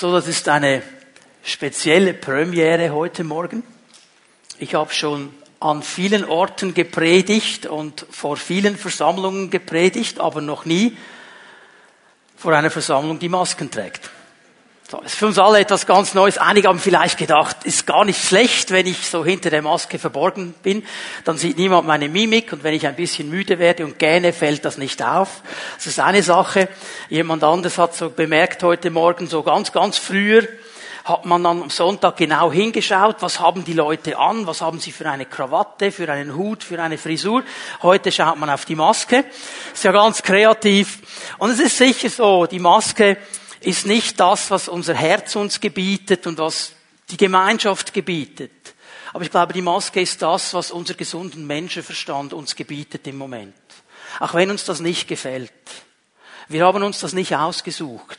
So, das ist eine spezielle Premiere heute Morgen. Ich habe schon an vielen Orten gepredigt und vor vielen Versammlungen gepredigt, aber noch nie vor einer Versammlung, die Masken trägt. Das ist für uns alle etwas ganz Neues. Einige haben vielleicht gedacht, ist gar nicht schlecht, wenn ich so hinter der Maske verborgen bin. Dann sieht niemand meine Mimik und wenn ich ein bisschen müde werde und gähne, fällt das nicht auf. Das ist eine Sache. Jemand anderes hat so bemerkt heute Morgen, so ganz früher, hat man dann am Sonntag genau hingeschaut, was haben die Leute an, was haben sie für eine Krawatte, für einen Hut, für eine Frisur. Heute schaut man auf die Maske. Ist ja ganz kreativ. Und es ist sicher so, die Maske ist nicht das, was unser Herz uns gebietet und was die Gemeinschaft gebietet. Aber ich glaube, die Maske ist das, was unser gesunden Menschenverstand uns gebietet im Moment. Auch wenn uns das nicht gefällt. Wir haben uns das nicht ausgesucht.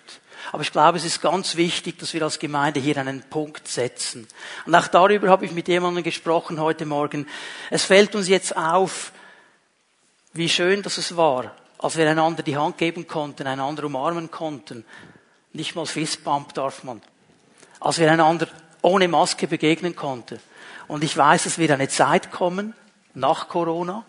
Aber ich glaube, es ist ganz wichtig, dass wir als Gemeinde hier einen Punkt setzen. Und auch darüber habe ich mit jemandem gesprochen heute Morgen. Es fällt uns jetzt auf, wie schön dass es war, als wir einander die Hand geben konnten, einander umarmen konnten. Nicht mal Fistbump darf man. Als wir einander ohne Maske begegnen konnten. Und ich weiß, es wird eine Zeit kommen, nach Corona.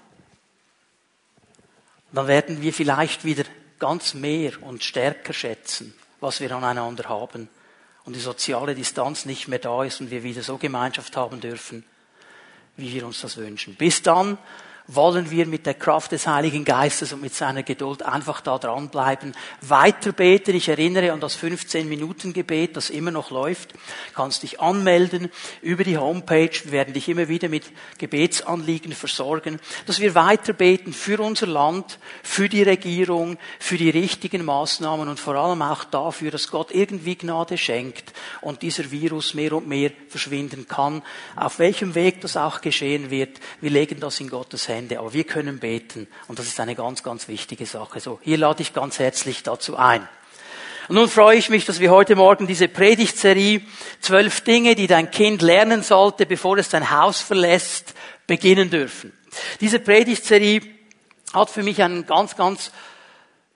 Dann werden wir vielleicht wieder ganz mehr und stärker schätzen, was wir aneinander haben. Und die soziale Distanz nicht mehr da ist und wir wieder so Gemeinschaft haben dürfen, wie wir uns das wünschen. Bis dann wollen wir mit der Kraft des Heiligen Geistes und mit seiner Geduld einfach da dranbleiben, weiter beten. Ich erinnere an das 15-Minuten-Gebet, das immer noch läuft. Du kannst dich anmelden über die Homepage. Wir werden dich immer wieder mit Gebetsanliegen versorgen, dass wir weiter beten für unser Land, für die Regierung, für die richtigen Maßnahmen und vor allem auch dafür, dass Gott irgendwie Gnade schenkt und dieser Virus mehr und mehr verschwinden kann. Auf welchem Weg das auch geschehen wird, wir legen das in Gottes Hände. Aber wir können beten und das ist eine ganz wichtige Sache. So, hier lade ich ganz herzlich dazu ein. Und nun freue ich mich, dass wir heute Morgen diese Predigtserie 12 Dinge, die dein Kind lernen sollte, bevor es dein Haus verlässt, beginnen dürfen. Diese Predigtserie hat für mich einen ganz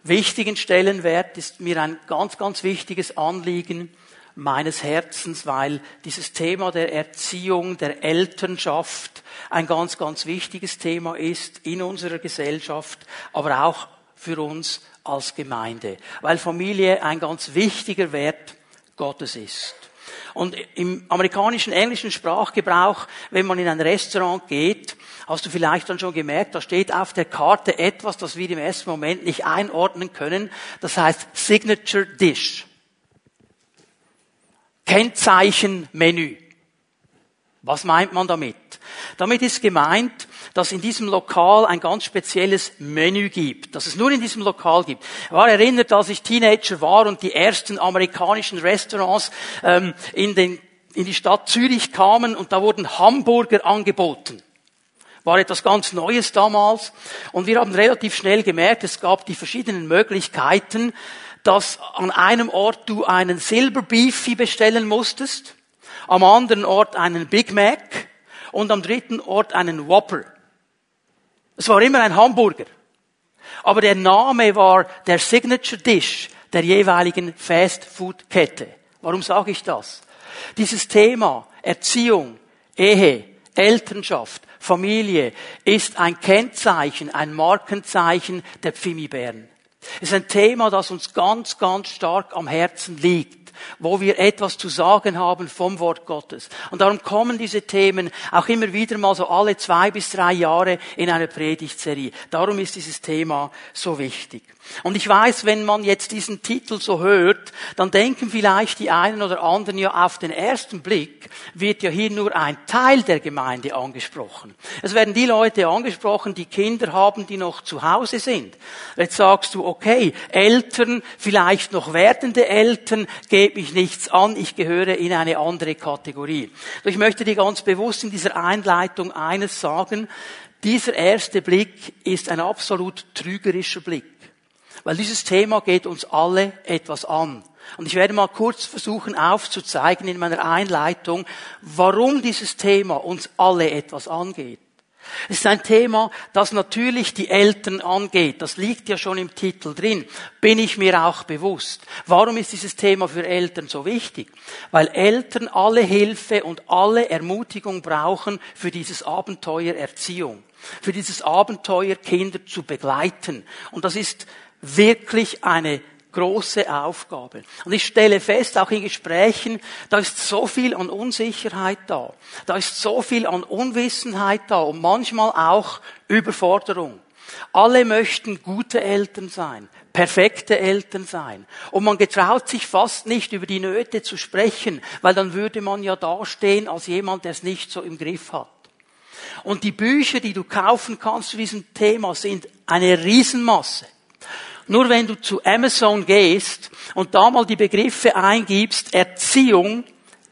wichtigen Stellenwert, ist mir ein ganz wichtiges Anliegen meines Herzens, weil dieses Thema der Erziehung, der Elternschaft ein ganz wichtiges Thema ist in unserer Gesellschaft, aber auch für uns als Gemeinde, weil Familie ein ganz wichtiger Wert Gottes ist. Und im amerikanischen, englischen Sprachgebrauch, wenn man in ein Restaurant geht, hast du vielleicht dann schon gemerkt, da steht auf der Karte etwas, das wir im ersten Moment nicht einordnen können, das heißt Signature Dish. Kennzeichenmenü. Was meint man damit? Damit ist gemeint, dass in diesem Lokal ein ganz spezielles Menü gibt, dass es nur in diesem Lokal gibt. Ich war erinnert, als ich Teenager war und die ersten amerikanischen Restaurants in die Stadt Zürich kamen und da wurden Hamburger angeboten. War etwas ganz Neues damals und wir haben relativ schnell gemerkt, es gab die verschiedenen Möglichkeiten, dass an einem Ort du einen Silver Beefy bestellen musstest, am anderen Ort einen Big Mac und am dritten Ort einen Whopper. Es war immer ein Hamburger. Aber der Name war der Signature Dish der jeweiligen Fast-Food-Kette. Warum sage ich das? Dieses Thema Erziehung, Ehe, Elternschaft, Familie ist ein Kennzeichen, ein Markenzeichen der Pfimibären. Es ist ein Thema, das uns ganz stark am Herzen liegt, wo wir etwas zu sagen haben vom Wort Gottes. Und darum kommen diese Themen auch immer wieder mal so alle 2 bis 3 Jahre in eine Predigtserie. Darum ist dieses Thema so wichtig. Und ich weiß, wenn man jetzt diesen Titel so hört, dann denken vielleicht die einen oder anderen ja auf den ersten Blick, wird ja hier nur ein Teil der Gemeinde angesprochen. Es werden die Leute angesprochen, die Kinder haben, die noch zu Hause sind. Jetzt sagst du, okay, Eltern, vielleicht noch werdende Eltern, geht mich nichts an, ich gehöre in eine andere Kategorie. Ich möchte dir ganz bewusst in dieser Einleitung eines sagen, dieser erste Blick ist ein absolut trügerischer Blick. Weil dieses Thema geht uns alle etwas an. Und ich werde mal kurz versuchen aufzuzeigen in meiner Einleitung, warum dieses Thema uns alle etwas angeht. Es ist ein Thema, das natürlich die Eltern angeht. Das liegt ja schon im Titel drin. Bin ich mir auch bewusst. Warum ist dieses Thema für Eltern so wichtig? Weil Eltern alle Hilfe und alle Ermutigung brauchen für dieses Abenteuer Erziehung. Für dieses Abenteuer Kinder zu begleiten. Und das ist wirklich eine große Aufgabe. Und ich stelle fest, auch in Gesprächen, da ist so viel an Unsicherheit da. Da ist so viel an Unwissenheit da und manchmal auch Überforderung. Alle möchten gute Eltern sein, perfekte Eltern sein. Und man getraut sich fast nicht, über die Nöte zu sprechen, weil dann würde man ja dastehen als jemand, der es nicht so im Griff hat. Und die Bücher, die du kaufen kannst zu diesem Thema, sind eine Riesenmasse. Nur wenn du zu Amazon gehst und da mal die Begriffe eingibst, Erziehung,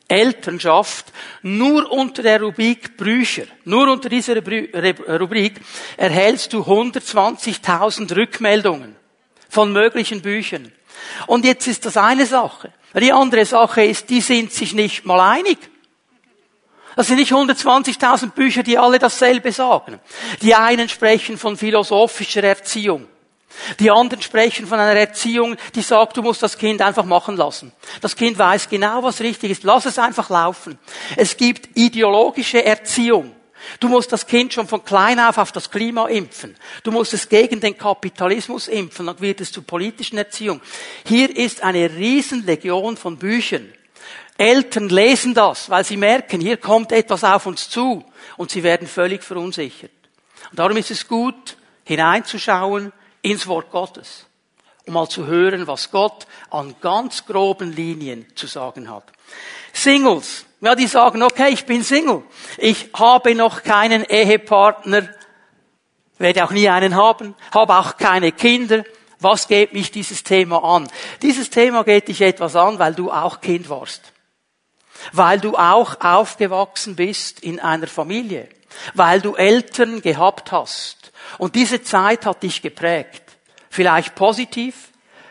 Elternschaft, nur unter der Rubrik Bücher, nur unter dieser Rubrik erhältst du 120.000 Rückmeldungen von möglichen Büchern. Und jetzt ist das eine Sache. Die andere Sache ist, die sind sich nicht mal einig. Das sind nicht 120.000 Bücher, die alle dasselbe sagen. Die einen sprechen von philosophischer Erziehung. Die anderen sprechen von einer Erziehung, die sagt, du musst das Kind einfach machen lassen. Das Kind weiß genau, was richtig ist. Lass es einfach laufen. Es gibt ideologische Erziehung. Du musst das Kind schon von klein auf das Klima impfen. Du musst es gegen den Kapitalismus impfen, dann wird es zur politischen Erziehung. Hier ist eine Riesenlegion von Büchern. Eltern lesen das, weil sie merken, hier kommt etwas auf uns zu. Und sie werden völlig verunsichert. Und darum ist es gut, hineinzuschauen ins Wort Gottes, um mal zu hören, was Gott an ganz groben Linien zu sagen hat. Singles, ja, die sagen, okay, ich bin Single, ich habe noch keinen Ehepartner, werde auch nie einen haben, habe auch keine Kinder. Was geht mich dieses Thema an? Dieses Thema geht dich etwas an, weil du auch Kind warst, weil du auch aufgewachsen bist in einer Familie, weil du Eltern gehabt hast. Und diese Zeit hat dich geprägt. Vielleicht positiv,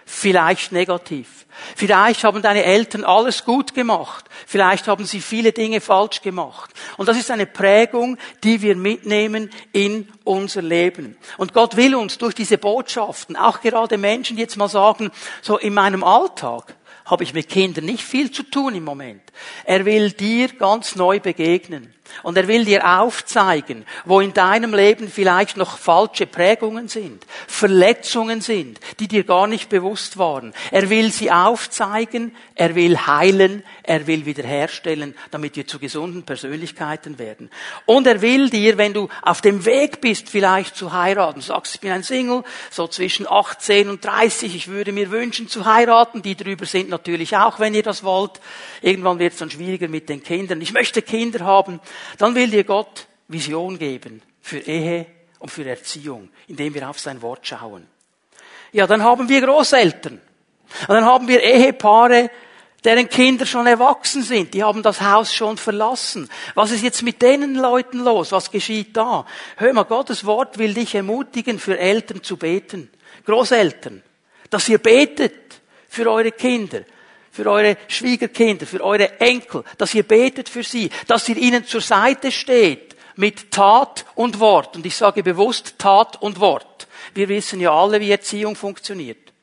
vielleicht negativ. Vielleicht haben deine Eltern alles gut gemacht. Vielleicht haben sie viele Dinge falsch gemacht. Und das ist eine Prägung, die wir mitnehmen in unser Leben. Und Gott will uns durch diese Botschaften, auch gerade Menschen, die jetzt mal sagen, so in meinem Alltag habe ich mit Kindern nicht viel zu tun im Moment. Er will dir ganz neu begegnen. Und er will dir aufzeigen, wo in deinem Leben vielleicht noch falsche Prägungen sind, Verletzungen sind, die dir gar nicht bewusst waren. Er will sie aufzeigen, er will heilen, er will wiederherstellen, damit wir zu gesunden Persönlichkeiten werden. Und er will dir, wenn du auf dem Weg bist, vielleicht zu heiraten, sagst, ich bin ein Single, so zwischen 18 und 30, ich würde mir wünschen zu heiraten, die drüber sind natürlich auch, wenn ihr das wollt. Irgendwann wird es dann schwieriger mit den Kindern. Ich möchte Kinder haben. Dann will dir Gott Vision geben für Ehe und für Erziehung, indem wir auf sein Wort schauen. Ja, dann haben wir Großeltern. Und dann haben wir Ehepaare, deren Kinder schon erwachsen sind. Die haben das Haus schon verlassen. Was ist jetzt mit denen Leuten los? Was geschieht da? Hör mal, Gottes Wort will dich ermutigen, für Eltern zu beten. Großeltern, dass ihr betet für eure Kinder, für eure Schwiegerkinder, für eure Enkel, dass ihr betet für sie, dass ihr ihnen zur Seite steht mit Tat und Wort. Und ich sage bewusst Tat und Wort. Wir wissen ja alle, wie Erziehung funktioniert.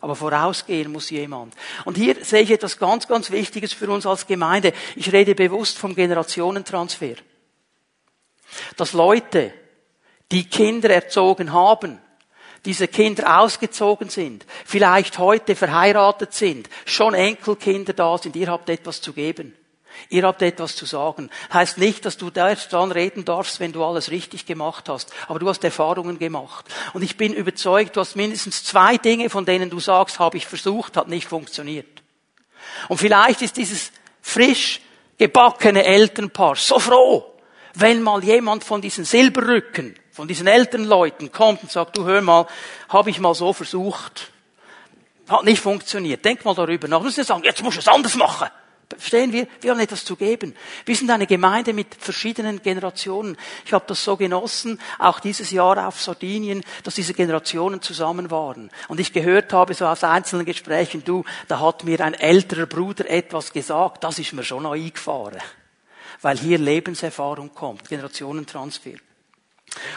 Aber vorausgehen muss jemand. Und hier sehe ich etwas ganz, ganz Wichtiges für uns als Gemeinde. Ich rede bewusst vom Generationentransfer. Dass Leute, die Kinder erzogen haben, diese Kinder ausgezogen sind, vielleicht heute verheiratet sind, schon Enkelkinder da sind, ihr habt etwas zu geben. Ihr habt etwas zu sagen. Heißt nicht, dass du erst dann reden darfst, wenn du alles richtig gemacht hast. Aber du hast Erfahrungen gemacht. Und ich bin überzeugt, du hast mindestens 2 Dinge, von denen du sagst, habe ich versucht, hat nicht funktioniert. Und vielleicht ist dieses frisch gebackene Elternpaar so froh, wenn mal jemand von diesen Silberrücken, von diesen Elternleuten kommt und sagt, du hör mal, habe ich mal so versucht, hat nicht funktioniert, denk mal darüber nach. Du musst nicht sagen, jetzt musst du es anders machen. Verstehen wir? Wir haben etwas zu geben. Wir sind eine Gemeinde mit verschiedenen Generationen. Ich habe das so genossen, auch dieses Jahr auf Sardinien, dass diese Generationen zusammen waren. Und ich gehört habe so aus einzelnen Gesprächen, du, da hat mir ein älterer Bruder etwas gesagt, das ist mir schon noch eingefahren. weil hier Lebenserfahrung kommt, Generationentransfer.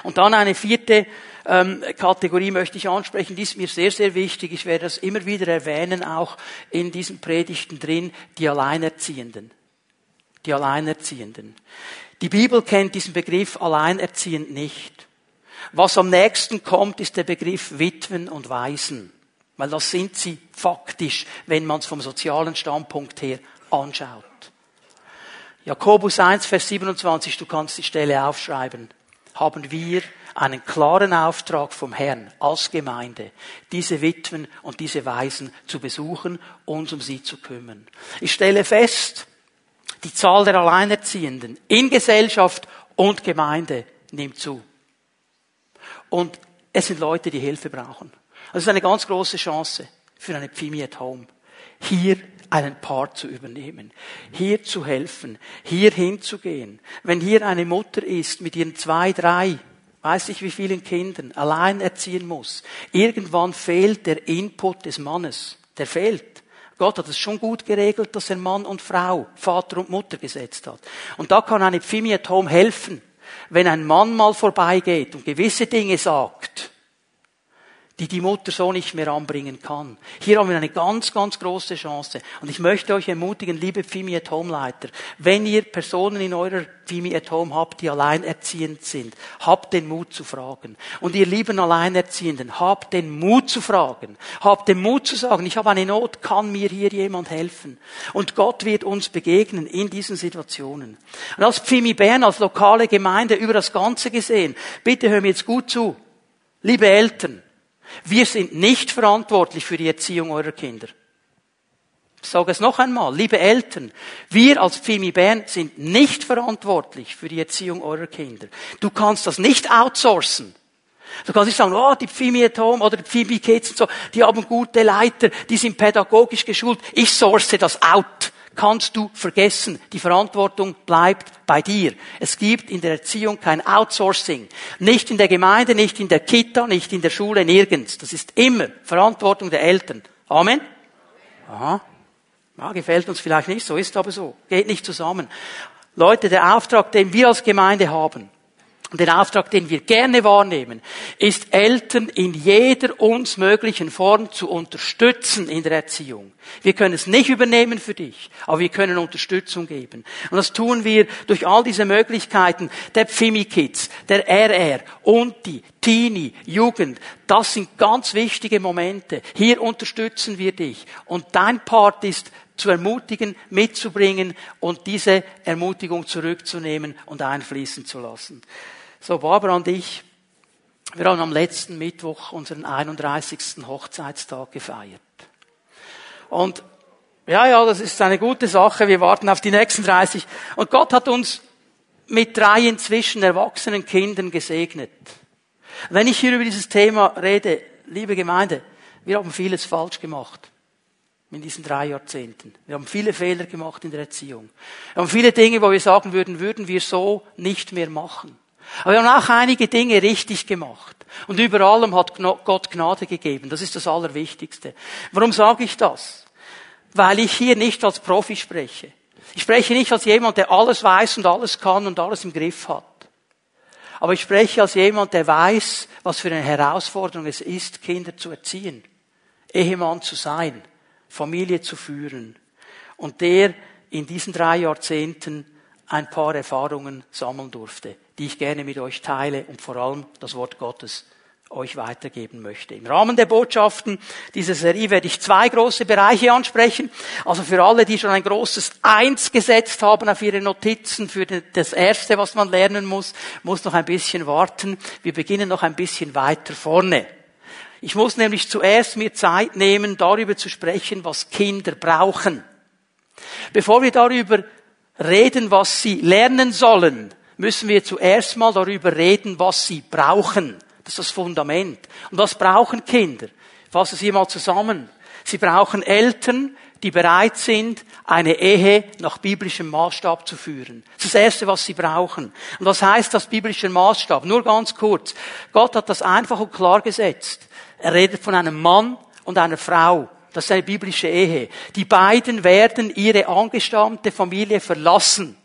Und dann eine vierte Kategorie möchte ich ansprechen, die ist mir sehr, sehr wichtig. Ich werde das immer wieder erwähnen, auch in diesen Predigten drin, die Alleinerziehenden. Die Alleinerziehenden. Die Bibel kennt diesen Begriff alleinerziehend nicht. Was am nächsten kommt, ist der Begriff Witwen und Waisen. Weil das sind sie faktisch, wenn man es vom sozialen Standpunkt her anschaut. Jakobus 1, Vers 27, du kannst die Stelle aufschreiben. Haben wir einen klaren Auftrag vom Herrn als Gemeinde, diese Witwen und diese Waisen zu besuchen, uns um sie zu kümmern. Ich stelle fest, die Zahl der Alleinerziehenden in Gesellschaft und Gemeinde nimmt zu. Und es sind Leute, die Hilfe brauchen. Das ist eine ganz große Chance für eine Pfimi at Home, hier einen Part zu übernehmen, hier zu helfen, hier hinzugehen. Wenn hier eine Mutter ist mit ihren 2, 3, weiß ich wie vielen Kindern, allein erziehen muss, irgendwann fehlt der Input des Mannes, der fehlt. Gott hat es schon gut geregelt, dass er Mann und Frau, Vater und Mutter gesetzt hat. Und da kann eine Pfimi at Home helfen, wenn ein Mann mal vorbeigeht und gewisse Dinge sagt, die die Mutter so nicht mehr anbringen kann. Hier haben wir eine ganz, ganz große Chance. Und ich möchte euch ermutigen, liebe Pfimi at Home Leiter, wenn ihr Personen in eurer Pfimi at Home habt, die alleinerziehend sind, habt den Mut zu fragen. Und ihr lieben Alleinerziehenden, habt den Mut zu fragen. Habt den Mut zu sagen, ich habe eine Not, kann mir hier jemand helfen? Und Gott wird uns begegnen in diesen Situationen. Und als Pfimi Bern, als lokale Gemeinde über das Ganze gesehen, bitte hör mir jetzt gut zu. Liebe Eltern, wir sind nicht verantwortlich für die Erziehung eurer Kinder. Ich sage es noch einmal, liebe Eltern, wir als Pfimi Bern sind nicht verantwortlich für die Erziehung eurer Kinder. Du kannst das nicht outsourcen. Du kannst nicht sagen, oh, die Pfimi at Home oder die Pfimi Kids und so, die haben gute Leiter, die sind pädagogisch geschult, ich source das out. Kannst du vergessen. Die Verantwortung bleibt bei dir. Es gibt in der Erziehung kein Outsourcing. Nicht in der Gemeinde, nicht in der Kita, nicht in der Schule, nirgends. Das ist immer Verantwortung der Eltern. Amen? Aha. Ja, gefällt uns vielleicht nicht, so ist aber so. Geht nicht zusammen. Leute, der Auftrag, den wir als Gemeinde haben, und den Auftrag, den wir gerne wahrnehmen, ist, Eltern in jeder uns möglichen Form zu unterstützen in der Erziehung. Wir können es nicht übernehmen für dich, aber wir können Unterstützung geben. Und das tun wir durch all diese Möglichkeiten der Pfimi Kids, der RR, Unti, Teenie, Jugend. Das sind ganz wichtige Momente. Hier unterstützen wir dich. Und dein Part ist, zu ermutigen, mitzubringen und diese Ermutigung zurückzunehmen und einfließen zu lassen. So, Barbara und ich, wir haben am letzten Mittwoch unseren 31. Hochzeitstag gefeiert. Und ja, das ist eine gute Sache, wir warten auf die nächsten 30. Und Gott hat uns mit 3 inzwischen erwachsenen Kindern gesegnet. Wenn ich hier über dieses Thema rede, liebe Gemeinde, wir haben vieles falsch gemacht. In diesen 3 Jahrzehnten. Wir haben viele Fehler gemacht in der Erziehung. Wir haben viele Dinge, wo wir sagen würden wir so nicht mehr machen. Aber wir haben auch einige Dinge richtig gemacht. Und über allem hat Gott Gnade gegeben. Das ist das Allerwichtigste. Warum sage ich das? Weil ich hier nicht als Profi spreche. Ich spreche nicht als jemand, der alles weiß und alles kann und alles im Griff hat. Aber ich spreche als jemand, der weiß, was für eine Herausforderung es ist, Kinder zu erziehen, Ehemann zu sein, Familie zu führen und der in diesen 3 Jahrzehnten ein paar Erfahrungen sammeln durfte, die ich gerne mit euch teile und vor allem das Wort Gottes euch weitergeben möchte. Im Rahmen der Botschaften dieser Serie werde ich 2 große Bereiche ansprechen. Also für alle, die schon ein großes 1 gesetzt haben auf ihre Notizen für das Erste, was man lernen muss noch ein bisschen warten. Wir beginnen noch ein bisschen weiter vorne. Ich muss nämlich zuerst mir Zeit nehmen, darüber zu sprechen, was Kinder brauchen. Bevor wir darüber reden, was sie lernen sollen, müssen wir zuerst mal darüber reden, was sie brauchen. Das ist das Fundament. Und was brauchen Kinder? Ich fasse es hier mal zusammen. Sie brauchen Eltern, die bereit sind, eine Ehe nach biblischem Maßstab zu führen. Das ist das Erste, was sie brauchen. Und was heißt das biblische Maßstab? Nur ganz kurz. Gott hat das einfach und klar gesetzt. Er redet von einem Mann und einer Frau. Das ist eine biblische Ehe. Die beiden werden ihre angestammte Familie verlassen.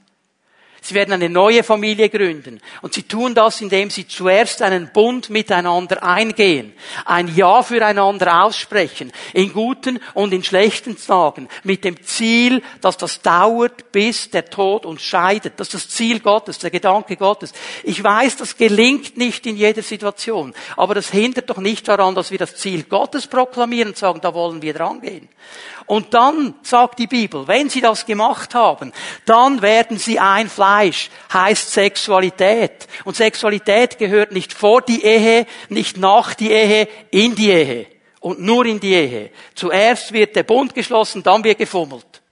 Sie werden eine neue Familie gründen. Und sie tun das, indem sie zuerst einen Bund miteinander eingehen. Ein Ja füreinander aussprechen. In guten und in schlechten Tagen. Mit dem Ziel, dass das dauert, bis der Tod uns scheidet. Das ist das Ziel Gottes, der Gedanke Gottes. Ich weiß, das gelingt nicht in jeder Situation. Aber das hindert doch nicht daran, dass wir das Ziel Gottes proklamieren und sagen, da wollen wir dran gehen. Und dann sagt die Bibel, wenn sie das gemacht haben, dann werden sie ein Fleisch, heißt Sexualität. Und Sexualität gehört nicht vor die Ehe, nicht nach die Ehe, in die Ehe. Und nur in die Ehe. Zuerst wird der Bund geschlossen, dann wird gefummelt.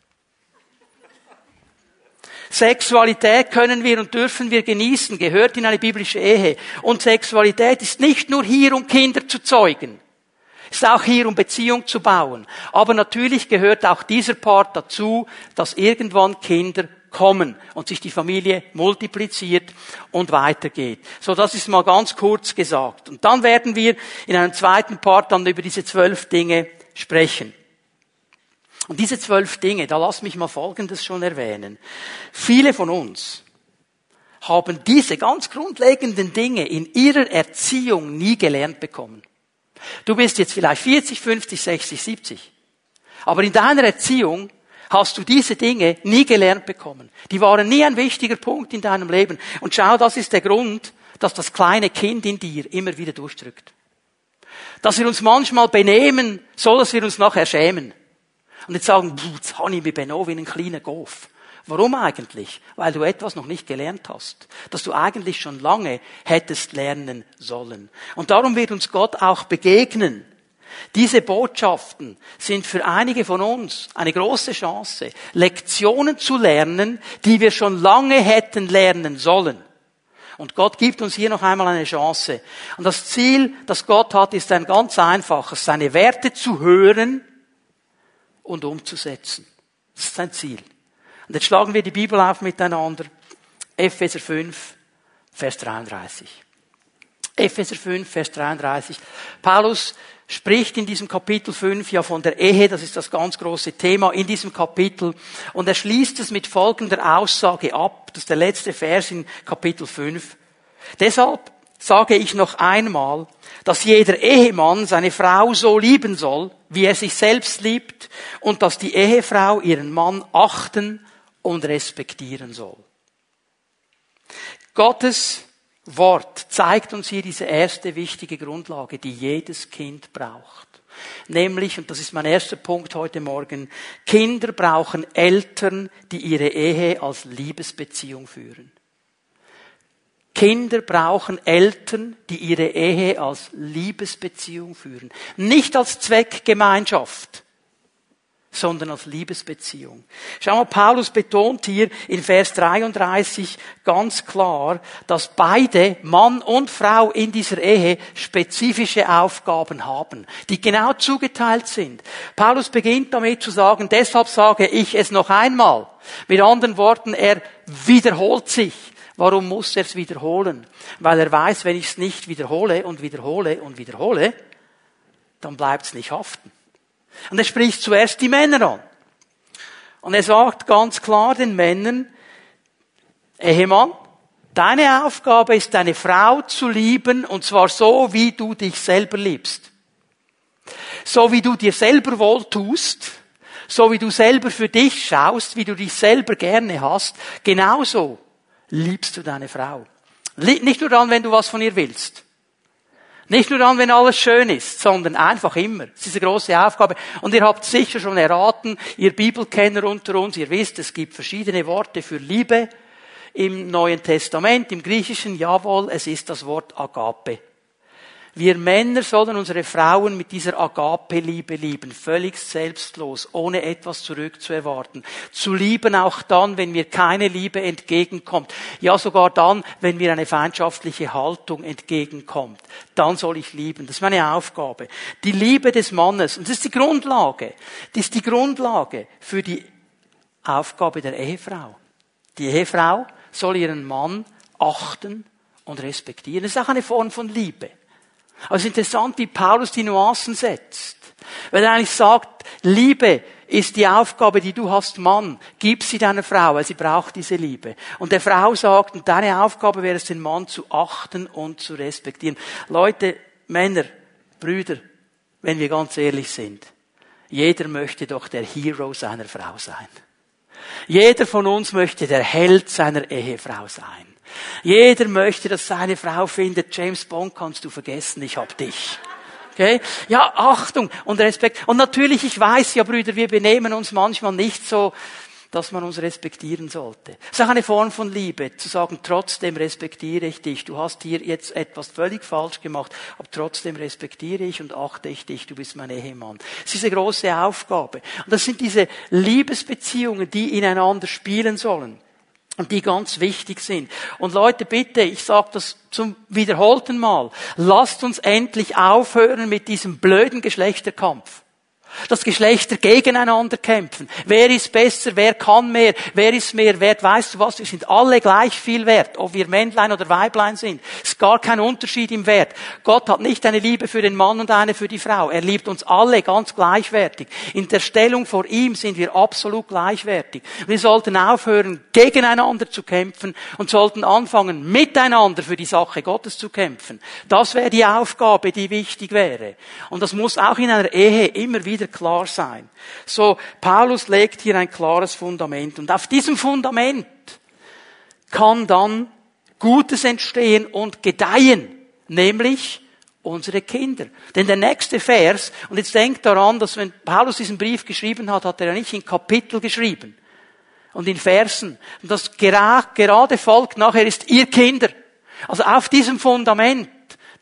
Sexualität können wir und dürfen wir genießen, gehört in eine biblische Ehe. Und Sexualität ist nicht nur hier, um Kinder zu zeugen. Ist auch hier, um Beziehung zu bauen. Aber natürlich gehört auch dieser Part dazu, dass irgendwann Kinder kommen und sich die Familie multipliziert und weitergeht. So, das ist mal ganz kurz gesagt. Und dann werden wir in einem zweiten Part dann über diese 12 Dinge sprechen. Und diese 12 Dinge, da lass mich mal Folgendes schon erwähnen. Viele von uns haben diese ganz grundlegenden Dinge in ihrer Erziehung nie gelernt bekommen. Du bist jetzt vielleicht 40, 50, 60, 70. Aber in deiner Erziehung hast du diese Dinge nie gelernt bekommen. Die waren nie ein wichtiger Punkt in deinem Leben. Und schau, das ist der Grund, dass das kleine Kind in dir immer wieder durchdrückt. Dass wir uns manchmal benehmen, so dass wir uns nachher schämen. Und jetzt sagen, jetzt habe ich mich benommen wie ein kleiner Goff. Warum eigentlich? Weil du etwas noch nicht gelernt hast, das du eigentlich schon lange hättest lernen sollen. Und darum wird uns Gott auch begegnen. Diese Botschaften sind für einige von uns eine große Chance, Lektionen zu lernen, die wir schon lange hätten lernen sollen. Und Gott gibt uns hier noch einmal eine Chance. Und das Ziel, das Gott hat, ist ein ganz einfaches, seine Werte zu hören und umzusetzen. Das ist sein Ziel. Und jetzt schlagen wir die Bibel auf miteinander. Epheser 5, Vers 33. Epheser 5, Vers 33. Paulus spricht in diesem Kapitel 5 ja von der Ehe, das ist das ganz große Thema in diesem Kapitel. Und er schließt es mit folgender Aussage ab, das ist der letzte Vers in Kapitel 5. Deshalb sage ich noch einmal, dass jeder Ehemann seine Frau so lieben soll, wie er sich selbst liebt, und dass die Ehefrau ihren Mann achten und respektieren soll. Gottes Wort zeigt uns hier diese erste wichtige Grundlage, die jedes Kind braucht. Nämlich, und das ist mein erster Punkt heute Morgen, Kinder brauchen Eltern, die ihre Ehe als Liebesbeziehung führen. Kinder brauchen Eltern, die ihre Ehe als Liebesbeziehung führen. Nicht als Zweckgemeinschaft, sondern als Liebesbeziehung. Schau mal, Paulus betont hier in Vers 33 ganz klar, dass beide, Mann und Frau in dieser Ehe, spezifische Aufgaben haben, die genau zugeteilt sind. Paulus beginnt damit zu sagen, deshalb sage ich es noch einmal. Mit anderen Worten, er wiederholt sich. Warum muss er es wiederholen? Weil er weiß, wenn ich es nicht wiederhole und wiederhole und wiederhole, dann bleibt es nicht haften. Und er spricht zuerst die Männer an. Und er sagt ganz klar den Männern, Ehemann, deine Aufgabe ist, deine Frau zu lieben, und zwar so, wie du dich selber liebst. So wie du dir selber wohltust, so wie du selber für dich schaust, wie du dich selber gerne hast, genauso liebst du deine Frau. Nicht nur dann, wenn du was von ihr willst. Nicht nur dann, wenn alles schön ist, sondern einfach immer. Das ist eine grosse Aufgabe. Und ihr habt sicher schon erraten, ihr Bibelkenner unter uns, ihr wisst, es gibt verschiedene Worte für Liebe im Neuen Testament, im Griechischen, jawohl, es ist das Wort Agape. Wir Männer sollen unsere Frauen mit dieser Agape-Liebe lieben, völlig selbstlos, ohne etwas zurückzuerwarten. Zu lieben auch dann, wenn mir keine Liebe entgegenkommt. Ja, sogar dann, wenn mir eine feindschaftliche Haltung entgegenkommt. Dann soll ich lieben. Das ist meine Aufgabe. Die Liebe des Mannes, und das ist die Grundlage. Das ist die Grundlage für die Aufgabe der Ehefrau. Die Ehefrau soll ihren Mann achten und respektieren. Das ist auch eine Form von Liebe. Aber es ist interessant, wie Paulus die Nuancen setzt. Weil er eigentlich sagt, Liebe ist die Aufgabe, die du hast, Mann, gib sie deiner Frau, weil sie braucht diese Liebe. Und der Frau sagt, und deine Aufgabe wäre es, den Mann zu achten und zu respektieren. Leute, Männer, Brüder, wenn wir ganz ehrlich sind, jeder möchte doch der Hero seiner Frau sein. Jeder von uns möchte der Held seiner Ehefrau sein. Jeder möchte, dass seine Frau findet, James Bond kannst du vergessen, ich hab dich. Okay? Ja, Achtung und Respekt. Und natürlich, ich weiß ja, Brüder, wir benehmen uns manchmal nicht so, dass man uns respektieren sollte. Es ist auch eine Form von Liebe, zu sagen, trotzdem respektiere ich dich. Du hast hier jetzt etwas völlig falsch gemacht, aber trotzdem respektiere ich und achte ich dich, du bist mein Ehemann. Es ist eine große Aufgabe. Und das sind diese Liebesbeziehungen, die ineinander spielen sollen und die ganz wichtig sind. Und Leute, bitte, ich sage das zum wiederholten Mal, lasst uns endlich aufhören mit diesem blöden Geschlechterkampf. Dass Geschlechter gegeneinander kämpfen. Wer ist besser, wer kann mehr, wer ist mehr wert, weißt du was, wir sind alle gleich viel wert, ob wir Männlein oder Weiblein sind. Es ist gar kein Unterschied im Wert. Gott hat nicht eine Liebe für den Mann und eine für die Frau. Er liebt uns alle ganz gleichwertig. In der Stellung vor ihm sind wir absolut gleichwertig. Wir sollten aufhören, gegeneinander zu kämpfen und sollten anfangen, miteinander für die Sache Gottes zu kämpfen. Das wäre die Aufgabe, die wichtig wäre. Und das muss auch in einer Ehe immer wieder klar sein. So, Paulus legt hier ein klares Fundament und auf diesem Fundament kann dann Gutes entstehen und gedeihen, nämlich unsere Kinder. Denn der nächste Vers, und jetzt denkt daran, dass wenn Paulus diesen Brief geschrieben hat, hat er ja nicht in Kapitel geschrieben und in Versen. Und das gerade Volk nachher ist ihr Kinder. Also auf diesem Fundament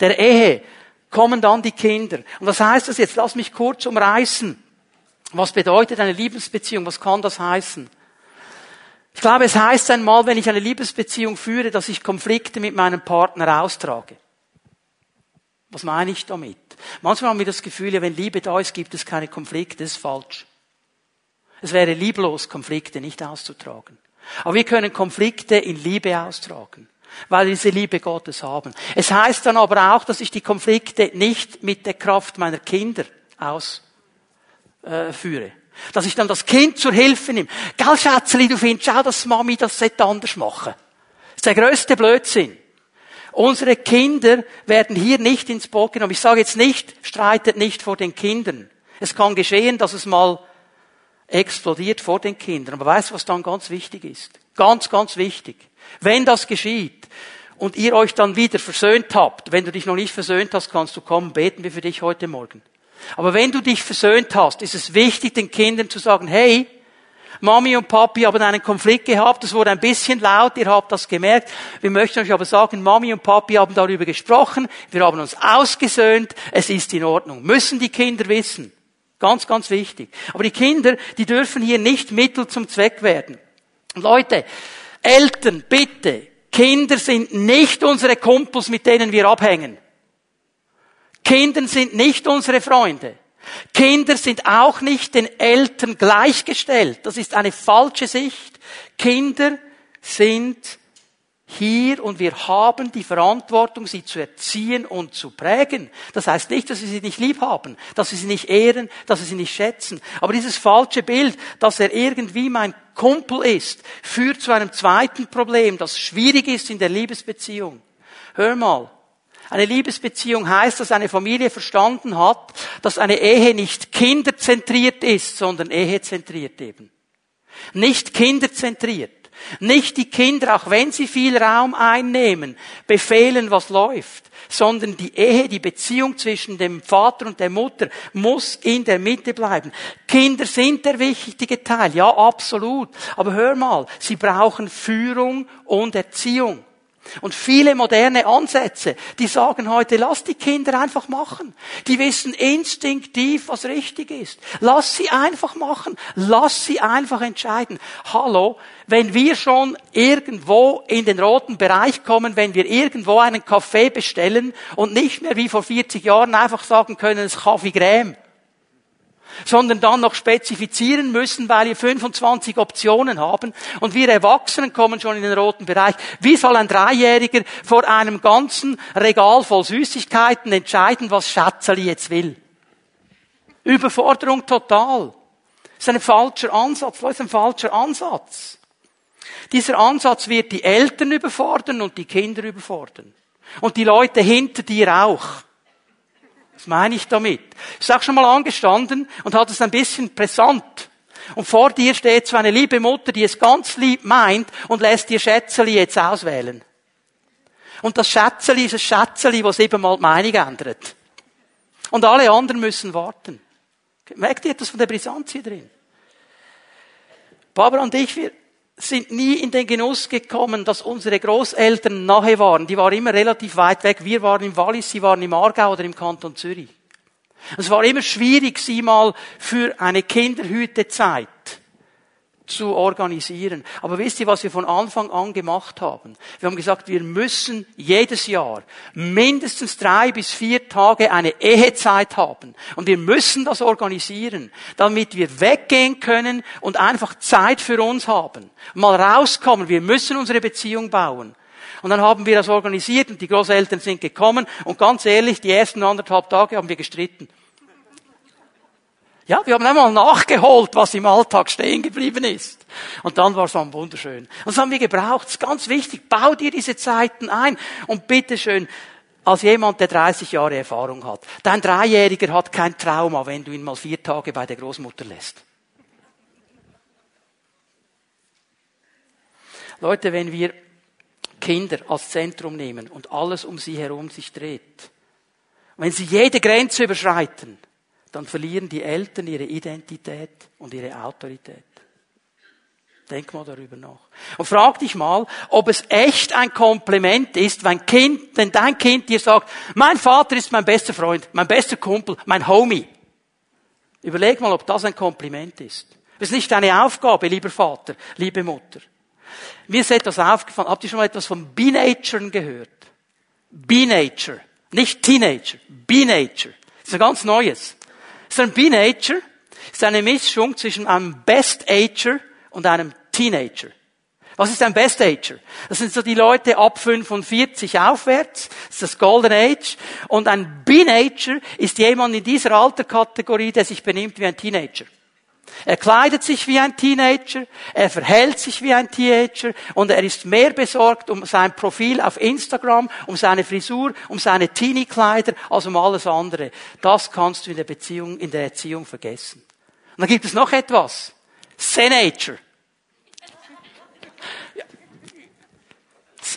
der Ehe kommen dann die Kinder. Und was heißt das jetzt? Lass mich kurz umreißen. Was bedeutet eine Liebesbeziehung? Was kann das heißen? Ich glaube, es heißt einmal, wenn ich eine Liebesbeziehung führe, dass ich Konflikte mit meinem Partner austrage. Was meine ich damit? Manchmal haben wir das Gefühl, ja, wenn Liebe da ist, gibt es keine Konflikte. Das ist falsch. Es wäre lieblos, Konflikte nicht auszutragen. Aber wir können Konflikte in Liebe austragen, weil wir diese Liebe Gottes haben. Es heißt dann aber auch, dass ich die Konflikte nicht mit der Kraft meiner Kinder ausführe. Dass ich dann das Kind zur Hilfe nehme. Gell, Schätzeli, du findest auch, dass Mami das sollte anders machen. Das ist der grösste Blödsinn. Unsere Kinder werden hier nicht ins Boot genommen. Ich sage jetzt nicht, streitet nicht vor den Kindern. Es kann geschehen, dass es mal explodiert vor den Kindern. Aber weißt du, was dann ganz wichtig ist? Ganz, ganz wichtig. Wenn das geschieht und ihr euch dann wieder versöhnt habt, wenn du dich noch nicht versöhnt hast, kannst du kommen, beten wir für dich heute Morgen. Aber wenn du dich versöhnt hast, ist es wichtig, den Kindern zu sagen, hey, Mami und Papi haben einen Konflikt gehabt, es wurde ein bisschen laut, ihr habt das gemerkt. Wir möchten euch aber sagen, Mami und Papi haben darüber gesprochen, wir haben uns ausgesöhnt, es ist in Ordnung. Müssen die Kinder wissen. Ganz, ganz wichtig. Aber die Kinder, die dürfen hier nicht Mittel zum Zweck werden. Leute, Eltern, bitte, Kinder sind nicht unsere Kumpels, mit denen wir abhängen. Kinder sind nicht unsere Freunde. Kinder sind auch nicht den Eltern gleichgestellt. Das ist eine falsche Sicht. Kinder sind hier und wir haben die Verantwortung, sie zu erziehen und zu prägen. Das heißt nicht, dass wir sie nicht lieb haben, dass wir sie nicht ehren, dass wir sie nicht schätzen. Aber dieses falsche Bild, dass er irgendwie mein Kumpel ist, führt zu einem zweiten Problem, das schwierig ist in der Liebesbeziehung. Hör mal. Eine Liebesbeziehung heißt, dass eine Familie verstanden hat, dass eine Ehe nicht kinderzentriert ist, sondern ehezentriert eben. Nicht kinderzentriert. Nicht die Kinder, auch wenn sie viel Raum einnehmen, befehlen, was läuft, sondern die Ehe, die Beziehung zwischen dem Vater und der Mutter muss in der Mitte bleiben. Kinder sind der wichtige Teil, ja absolut. Aber hör mal, sie brauchen Führung und Erziehung. Und viele moderne Ansätze, die sagen heute, lass die Kinder einfach machen. Die wissen instinktiv, was richtig ist. Lass sie einfach machen. Lass sie einfach entscheiden. Hallo, wenn wir schon irgendwo in den roten Bereich kommen, wenn wir irgendwo einen Kaffee bestellen und nicht mehr wie vor 40 Jahren einfach sagen können, es ist Kaffee Crème, sondern dann noch spezifizieren müssen, weil wir 25 Optionen haben und wir Erwachsenen kommen schon in den roten Bereich. Wie soll ein Dreijähriger vor einem ganzen Regal voll Süßigkeiten entscheiden, was Schätzeli jetzt will? Überforderung total. Das ist ein falscher Ansatz. Das ist ein falscher Ansatz. Dieser Ansatz wird die Eltern überfordern und die Kinder überfordern. Und die Leute hinter dir auch. Was meine ich damit? Ist auch schon mal angestanden und hat es ein bisschen präsent. Und vor dir steht so eine liebe Mutter, die es ganz lieb meint und lässt dir Schätzeli jetzt auswählen. Und das Schätzeli ist ein Schätzeli, was eben mal die Meinung ändert. Und alle anderen müssen warten. Merkt ihr etwas von der Brisanz hier drin? Barbara und ich, wir sind nie in den Genuss gekommen, dass unsere Großeltern nahe waren. Die waren immer relativ weit weg. Wir waren im Wallis, sie waren im Aargau oder im Kanton Zürich. Es war immer schwierig, sie mal für eine Kinderhütezeit zu organisieren. Aber wisst ihr, was wir von Anfang an gemacht haben? Wir haben gesagt, wir müssen jedes Jahr mindestens 3 bis 4 Tage eine Ehezeit haben. Und wir müssen das organisieren, damit wir weggehen können und einfach Zeit für uns haben. Mal rauskommen, wir müssen unsere Beziehung bauen. Und dann haben wir das organisiert und die Großeltern sind gekommen. Und ganz ehrlich, die ersten 1,5 Tage haben wir gestritten. Ja, wir haben einmal nachgeholt, was im Alltag stehen geblieben ist. Und dann war es dann wunderschön. Und das haben wir gebraucht. Das ist ganz wichtig. Bau dir diese Zeiten ein. Und bitteschön, als jemand, der 30 Jahre Erfahrung hat. Dein 3-Jähriger hat kein Trauma, wenn du ihn mal 4 Tage bei der Großmutter lässt. Leute, wenn wir Kinder als Zentrum nehmen und alles um sie herum sich dreht, wenn sie jede Grenze überschreiten, dann verlieren die Eltern ihre Identität und ihre Autorität. Denk mal darüber nach. Und frag dich mal, ob es echt ein Kompliment ist, wenn dein Kind dir sagt, mein Vater ist mein bester Freund, mein bester Kumpel, mein Homie. Überleg mal, ob das ein Kompliment ist. Das ist nicht deine Aufgabe, lieber Vater, liebe Mutter. Mir ist etwas aufgefallen. Habt ihr schon mal etwas von Be-Naturen gehört? Be-Nature. Nicht Teenager. Be-Nature. Das ist ein ganz neues. Das ist ein Be-Nature, ist eine Mischung zwischen einem Best-Ager und einem Teenager. Was ist ein Best-Ager? Das sind so die Leute ab 45 aufwärts, das ist das Golden Age. Und ein Be-Nature ist jemand in dieser Alterkategorie, der sich benimmt wie ein Teenager. Er kleidet sich wie ein Teenager, er verhält sich wie ein Teenager und er ist mehr besorgt um sein Profil auf Instagram, um seine Frisur, um seine Teenie-Kleider als um alles andere. Das kannst du in der Erziehung vergessen. Und dann gibt es noch etwas. Senager. Ja.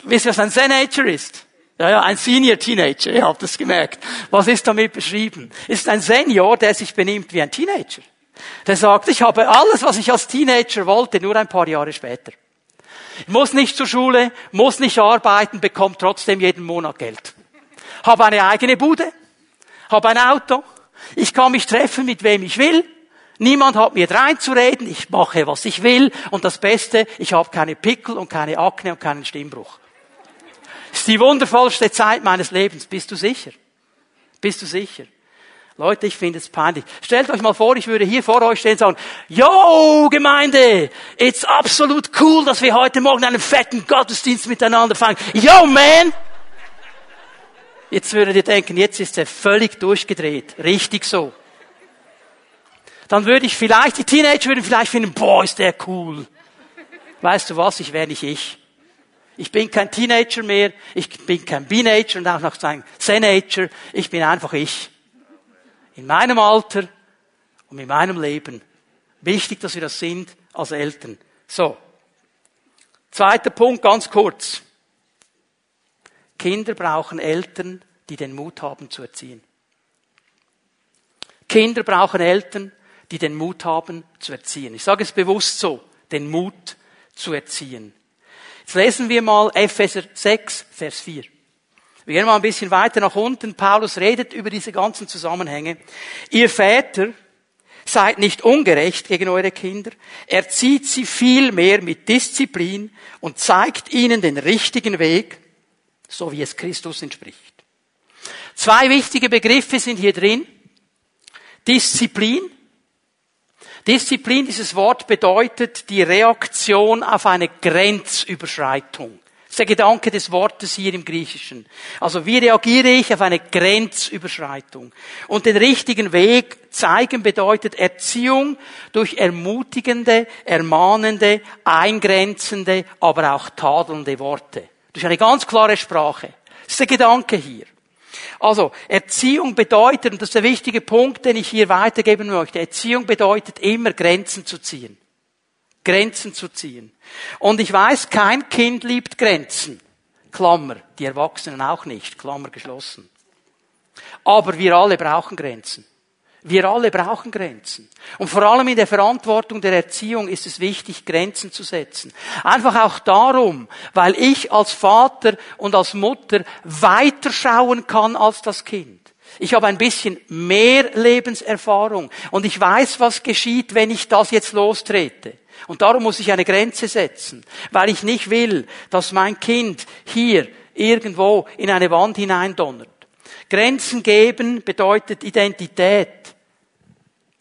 Wisst ihr, was ein Senager ist? Ja, ein Senior-Teenager, ihr habt es gemerkt. Was ist damit beschrieben? Ist ein Senior, der sich benimmt wie ein Teenager. Der sagt, ich habe alles, was ich als Teenager wollte, nur ein paar Jahre später. Ich muss nicht zur Schule, muss nicht arbeiten, bekomme trotzdem jeden Monat Geld. Habe eine eigene Bude, habe ein Auto, ich kann mich treffen, mit wem ich will, niemand hat mir reinzureden, ich mache, was ich will und das Beste, ich habe keine Pickel und keine Akne und keinen Stimmbruch. Das ist die wundervollste Zeit meines Lebens, bist du sicher? Bist du sicher? Leute, ich finde es peinlich. Stellt euch mal vor, ich würde hier vor euch stehen und sagen, yo, Gemeinde, it's absolut cool, dass wir heute Morgen einen fetten Gottesdienst miteinander fangen. Yo, man! Jetzt würdet ihr denken, jetzt ist er völlig durchgedreht. Richtig so. Dann würde ich vielleicht, die Teenager würden vielleicht finden, boah, ist der cool. Weißt du was, ich wäre nicht ich. Ich bin kein Teenager mehr, ich bin kein Be-Nature und auch noch kein Senager, ich bin einfach ich. In meinem Alter und in meinem Leben. Wichtig, dass wir das sind als Eltern. So. Zweiter Punkt, ganz kurz. Kinder brauchen Eltern, die den Mut haben zu erziehen. Kinder brauchen Eltern, die den Mut haben zu erziehen. Ich sage es bewusst so, den Mut zu erziehen. Jetzt lesen wir mal Epheser 6, Vers 4. Wir gehen mal ein bisschen weiter nach unten. Paulus redet über diese ganzen Zusammenhänge. Ihr Väter, seid nicht ungerecht gegen eure Kinder. Erzieht sie vielmehr mit Disziplin und zeigt ihnen den richtigen Weg, so wie es Christus entspricht. 2 wichtige Begriffe sind hier drin. Disziplin. Disziplin, dieses Wort bedeutet die Reaktion auf eine Grenzüberschreitung. Das ist der Gedanke des Wortes hier im Griechischen. Also wie reagiere ich auf eine Grenzüberschreitung? Und den richtigen Weg zeigen bedeutet Erziehung durch ermutigende, ermahnende, eingrenzende, aber auch tadelnde Worte. Durch eine ganz klare Sprache. Das ist der Gedanke hier. Also, Erziehung bedeutet, und das ist der wichtige Punkt, den ich hier weitergeben möchte, Erziehung bedeutet immer Grenzen zu ziehen. Grenzen zu ziehen. Und ich weiß, kein Kind liebt Grenzen. Klammer. Die Erwachsenen auch nicht. Klammer geschlossen. Aber wir alle brauchen Grenzen. Wir alle brauchen Grenzen. Und vor allem in der Verantwortung der Erziehung ist es wichtig, Grenzen zu setzen. Einfach auch darum, weil ich als Vater und als Mutter weiterschauen kann als das Kind. Ich habe ein bisschen mehr Lebenserfahrung und ich weiß, was geschieht, wenn ich das jetzt lostrete. Und darum muss ich eine Grenze setzen, weil ich nicht will, dass mein Kind hier irgendwo in eine Wand hineindonnert. Grenzen geben bedeutet Identität,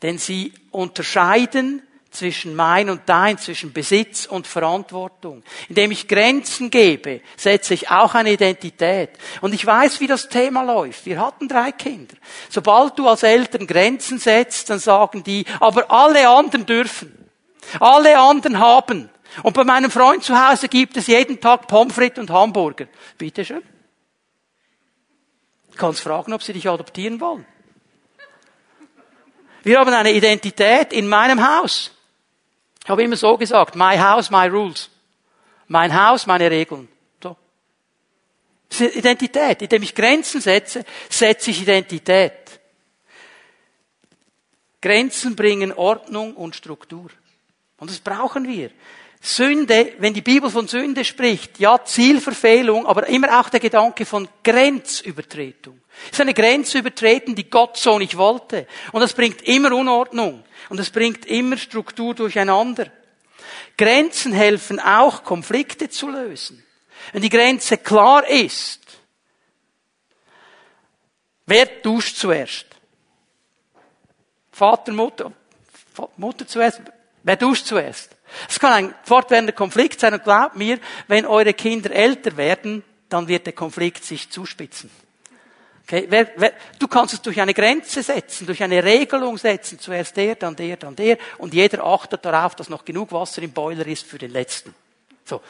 denn sie unterscheiden zwischen mein und dein, zwischen Besitz und Verantwortung. Indem ich Grenzen gebe, setze ich auch eine Identität. Und ich weiß, wie das Thema läuft. Wir hatten 3 Kinder. Sobald du als Eltern Grenzen setzt, dann sagen die, aber alle anderen dürfen. Alle anderen haben. Und bei meinem Freund zu Hause gibt es jeden Tag Pommes frites und Hamburger. Bitte schön. Du kannst fragen, ob sie dich adoptieren wollen. Wir haben eine Identität in meinem Haus. Ich habe immer so gesagt, my house, my rules. Mein Haus, meine Regeln. So. Das ist Identität. Indem ich Grenzen setze, setze ich Identität. Grenzen bringen Ordnung und Struktur. Und das brauchen wir. Sünde, wenn die Bibel von Sünde spricht, ja, Zielverfehlung, aber immer auch der Gedanke von Grenzübertretung. Es ist eine Grenze übertreten, die Gott so nicht wollte. Und das bringt immer Unordnung. Und das bringt immer Struktur durcheinander. Grenzen helfen auch, Konflikte zu lösen. Wenn die Grenze klar ist, wer duscht zuerst? Vater, Mutter, Mutter zuerst. Wer duscht zuerst? Es kann ein fortwährender Konflikt sein. Und glaubt mir, wenn eure Kinder älter werden, dann wird der Konflikt sich zuspitzen. Okay? Du kannst es durch eine Grenze setzen, durch eine Regelung setzen. Zuerst der, dann der, dann der. Und jeder achtet darauf, dass noch genug Wasser im Boiler ist für den Letzten. So.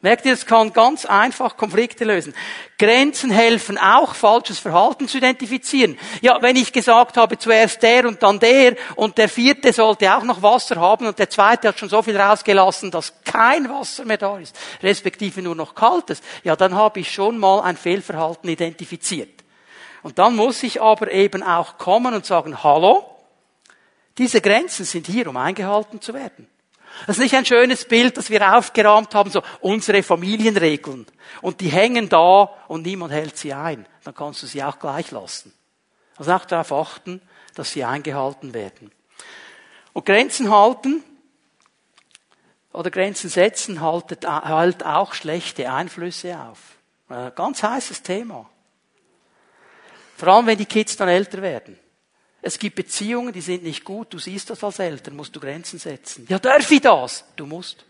Merkt ihr, es kann ganz einfach Konflikte lösen. Grenzen helfen auch, falsches Verhalten zu identifizieren. Ja, wenn ich gesagt habe, zuerst der und dann der und der vierte sollte auch noch Wasser haben und der zweite hat schon so viel rausgelassen, dass kein Wasser mehr da ist, respektive nur noch kaltes, ja, dann habe ich schon mal ein Fehlverhalten identifiziert. Und dann muss ich aber eben auch kommen und sagen, hallo, diese Grenzen sind hier, um eingehalten zu werden. Das ist nicht ein schönes Bild, das wir aufgerahmt haben, so unsere Familienregeln. Und die hängen da und niemand hält sie ein. Dann kannst du sie auch gleich lassen. Also auch darauf achten, dass sie eingehalten werden. Und Grenzen halten oder Grenzen setzen halt auch schlechte Einflüsse auf. Ein ganz heißes Thema. Vor allem, wenn die Kids dann älter werden. Es gibt Beziehungen, die sind nicht gut. Du siehst das als Eltern, musst du Grenzen setzen. Ja, darf ich das? Du musst.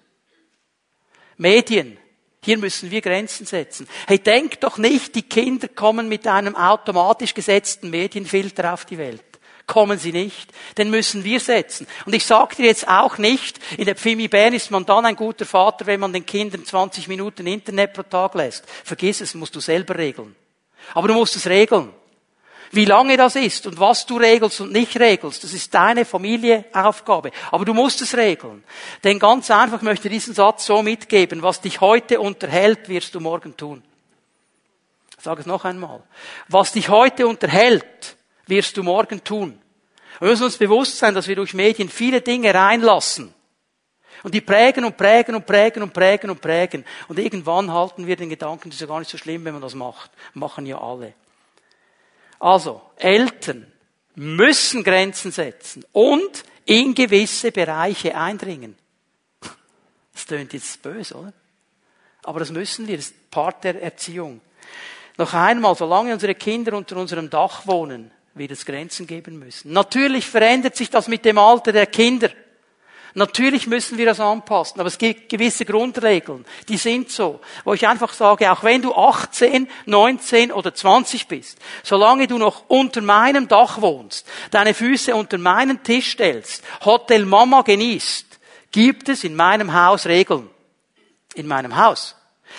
Medien. Hier müssen wir Grenzen setzen. Hey, denk doch nicht, die Kinder kommen mit einem automatisch gesetzten Medienfilter auf die Welt. Kommen sie nicht. Den müssen wir setzen. Und ich sage dir jetzt auch nicht, in der Pfimi Bern ist man dann ein guter Vater, wenn man den Kindern 20 Minuten Internet pro Tag lässt. Vergiss es, musst du selber regeln. Aber du musst es regeln. Wie lange das ist und was du regelst und nicht regelst, das ist deine Familienaufgabe. Aber du musst es regeln. Denn ganz einfach möchte ich diesen Satz so mitgeben, was dich heute unterhält, wirst du morgen tun. Ich sage es noch einmal. Was dich heute unterhält, wirst du morgen tun. Wir müssen uns bewusst sein, dass wir durch Medien viele Dinge reinlassen. Und die prägen und prägen und prägen und prägen und prägen. Und irgendwann halten wir den Gedanken, das ist ja gar nicht so schlimm, wenn man das macht. Machen ja alle. Also, Eltern müssen Grenzen setzen und in gewisse Bereiche eindringen. Das tönt jetzt böse, oder? Aber das müssen wir, das ist Part der Erziehung. Noch einmal, solange unsere Kinder unter unserem Dach wohnen, wird es Grenzen geben müssen. Natürlich verändert sich das mit dem Alter der Kinder. Natürlich müssen wir das anpassen, aber es gibt gewisse Grundregeln, die sind so, wo ich einfach sage, auch wenn du 18, 19 oder 20 bist, solange du noch unter meinem Dach wohnst, deine Füße unter meinen Tisch stellst, Hotel Mama genießt, gibt es in meinem Haus Regeln. In meinem Haus.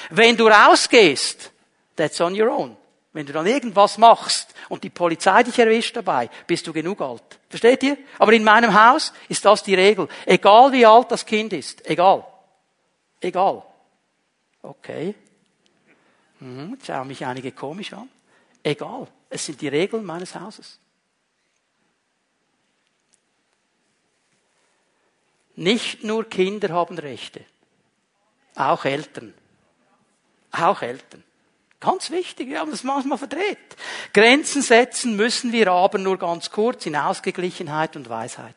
Wenn du rausgehst, that's on your own. Wenn du dann irgendwas machst und die Polizei dich erwischt dabei, bist du genug alt. Versteht ihr? Aber in meinem Haus ist das die Regel. Egal wie alt das Kind ist. Egal. Egal. Okay. Jetzt schauen mich einige komisch an. Egal. Es sind die Regeln meines Hauses. Nicht nur Kinder haben Rechte. Auch Eltern. Auch Eltern. Ganz wichtig, wir haben das manchmal verdreht. Grenzen setzen müssen wir aber nur ganz kurz in Ausgeglichenheit und Weisheit.